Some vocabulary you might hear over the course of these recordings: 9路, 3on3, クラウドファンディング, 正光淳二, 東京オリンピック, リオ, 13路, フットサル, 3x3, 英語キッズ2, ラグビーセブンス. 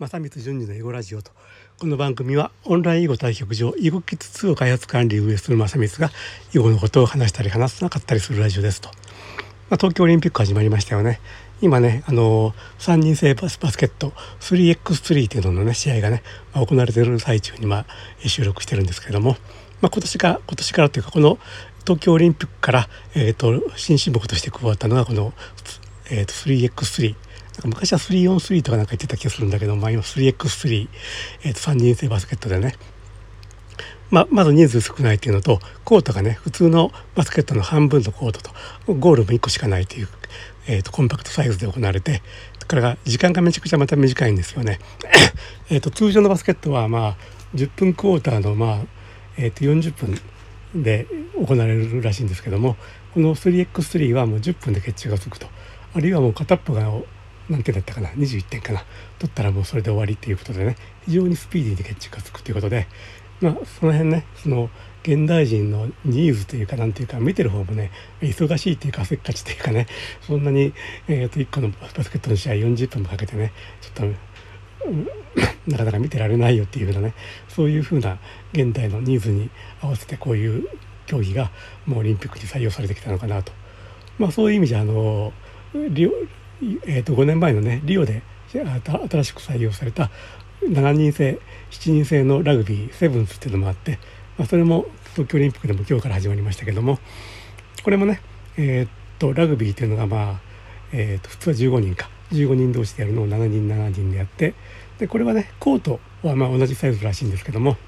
正光淳二の英語ラジオと。この番組はオンライン英語対局場英語キッズ2を開発管理運営する正光が英語のことを話したり話さなかったりするラジオですと。東京オリンピック始まりましたよね。今ね、3人制バスケット 3x3 というののね試合がね、行われている最中に、収録してるんですけれども、今年からというかこの東京オリンピックから、新種目として加わったのがこの、3x3。昔は 3on3 とかなんか言ってた気がするんだけど、今 3x3、3人制バスケットでね、まず人数少ないっていうのと、コートがね普通のバスケットの半分のコートとゴールも1個しかないという、コンパクトサイズで行われて、これが時間がめちゃくちゃまた短いんですよね通常のバスケットは10分クォーターの40分で行われるらしいんですけども、この 3x3 はもう10分で決着がつくと、あるいはもう片っぽが何点だったかな、21点かな取ったらもうそれで終わりっていうことでね、非常にスピーディーに決着がつくということで、その辺ね、その現代人のニーズというかなんていうか、見てる方もね忙しいというかせっかちというかね、そんなに、1個のバスケットの試合40分もかけてねちょっと、なかなか見てられないよっていうようなね、そういうふうな現代のニーズに合わせてこういう競技がもうオリンピックに採用されてきたのかなと。そういう意味じゃ5年前のねリオで新しく採用された7人制7人制のラグビーセブンスっていうのもあって、それも東京オリンピックでも今日から始まりましたけども、これもね、ラグビーっていうのが普通は15人同士でやるのを7人7人でやって、でこれはねコートは同じサイズらしいんですけども、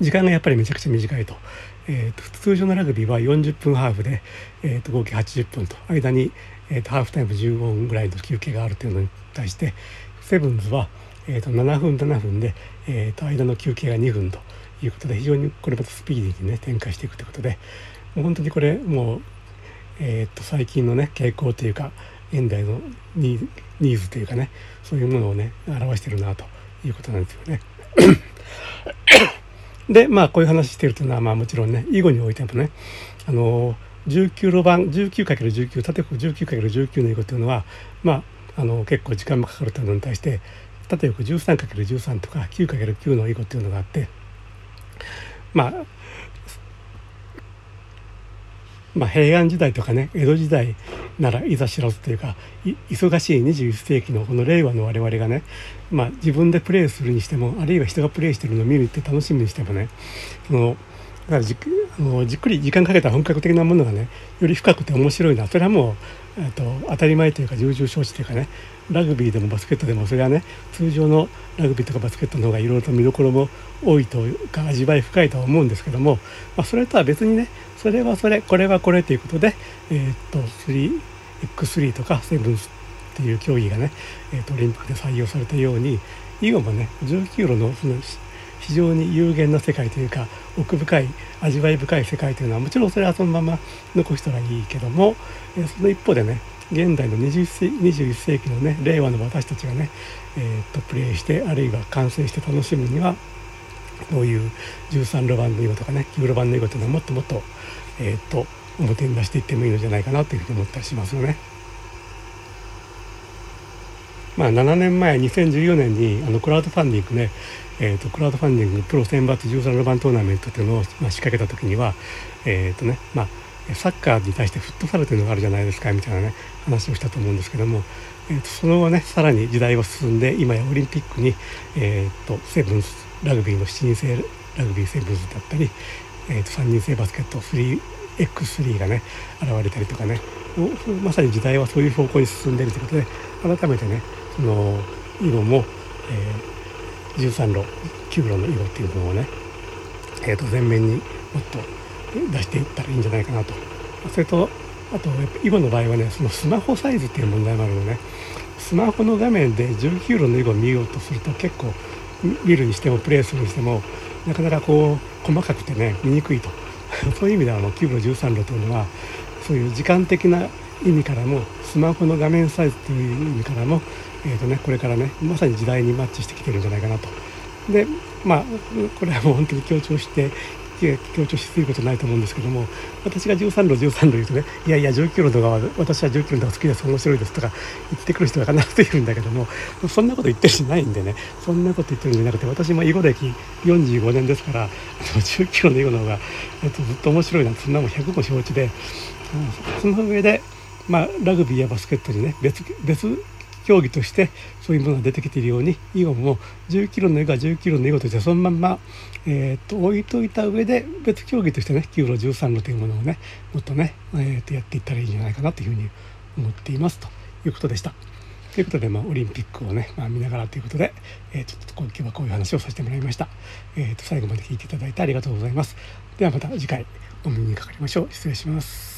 時間がやっぱりめちゃくちゃ短いと。通常のラグビーは40分ハーフで、合計80分と、間に、ハーフタイム15分ぐらいの休憩があるというのに対して、セブンズは、7分で、間の休憩が2分ということで、非常にこれまたスピーディーにね展開していくということで、もう本当にこれもう、最近のね傾向というか現代のニーズというかね、そういうものをね表してるなということなんですよねでこういう話してるというのはもちろんね囲碁においてもね、19路盤 19×19 縦横 19×19 の囲碁というのは結構時間もかかるというのに対して、縦横 13×13 とか 9×9 の囲碁というのがあって、平安時代とかね江戸時代ならいざ知らずというか、忙しい21世紀のこの令和の我々がね、自分でプレイするにしても、あるいは人がプレイしてるのを見るって楽しみにしてもね、じっくり時間かけた本格的なものがねより深くて面白いな、それはもう、当たり前というか重々承知というかね、ラグビーでもバスケットでもそれはね通常のラグビーとかバスケットの方がいろいろと見どころも多いというか味わい深いとは思うんですけども、それとは別にね、それはそれこれはこれということで、3x3 とかセブンスっていう競技がね、オリンピックで採用されたように、囲碁もね19路のその非常に有限な世界というか奥深い味わい深い世界というのは、もちろんそれはそのまま残したらいいけども、その一方でね現代の21世紀のね令和の私たちがね、プレイしてあるいは観戦して楽しむには、こういう13路盤の囲碁とかね9路盤の囲碁というのはもっともっと、表に出していってもいいのじゃないかなというふうに思ったりしますよね。7年前2014年にクラウドファンディングね、クラウドファンディングプロ選抜13路盤トーナメントというのを、仕掛けた時には、サッカーに対してフットサルというのがあるじゃないですかみたいなね話をしたと思うんですけども、その後ねさらに時代は進んで、今やオリンピックに、セブンスラグビーの7人制ラグビーセブンズだったり、3人制バスケット 3x3 がね現れたりとかね、まさに時代はそういう方向に進んでいるということで、改めてねその囲碁も、13路9路の囲碁っていうのをね、前面にもっと出していったらいいんじゃないかなと。それとあと囲碁の場合はね、そのスマホサイズっていう問題もあるので、ね、スマホの画面で19路の囲碁を見ようとすると、結構見るにしてもプレイするにしてもなかなかこう細かくてね見にくいとそういう意味では9路13路というのは、そういう時間的な意味からもスマホの画面サイズという意味からも、これからねまさに時代にマッチしてきてるんじゃないかなと。でこれはもう本当に強調して強調しすぎることないと思うんですけども、私が13路言うとね、いやいや19路の方が私は19路の方が好きです、面白いですとか言ってくる人が必ずいるんだけども、そんなこと言ってるんじゃないんでね、そんなこと言ってるんじゃなくて、私も囲碁歴45年ですから、19路の囲碁の方がずっと面白いなんて、そんなもん100も承知で、その上で、まあ、ラグビーやバスケットにね、別競技としてそういうものが出てきているように、囲碁も19路の囲碁は19路の囲碁としてそのまんま、置いといた上で別競技としてね、9路13路というものをね、もっとね、やっていったらいいんじゃないかなというふうに思っていますということでした。ということで、オリンピックをね、見ながらということで、ちょっと今日はこういう話をさせてもらいました。最後まで聞いていただいてありがとうございます。ではまた次回お耳にかかりましょう。失礼します。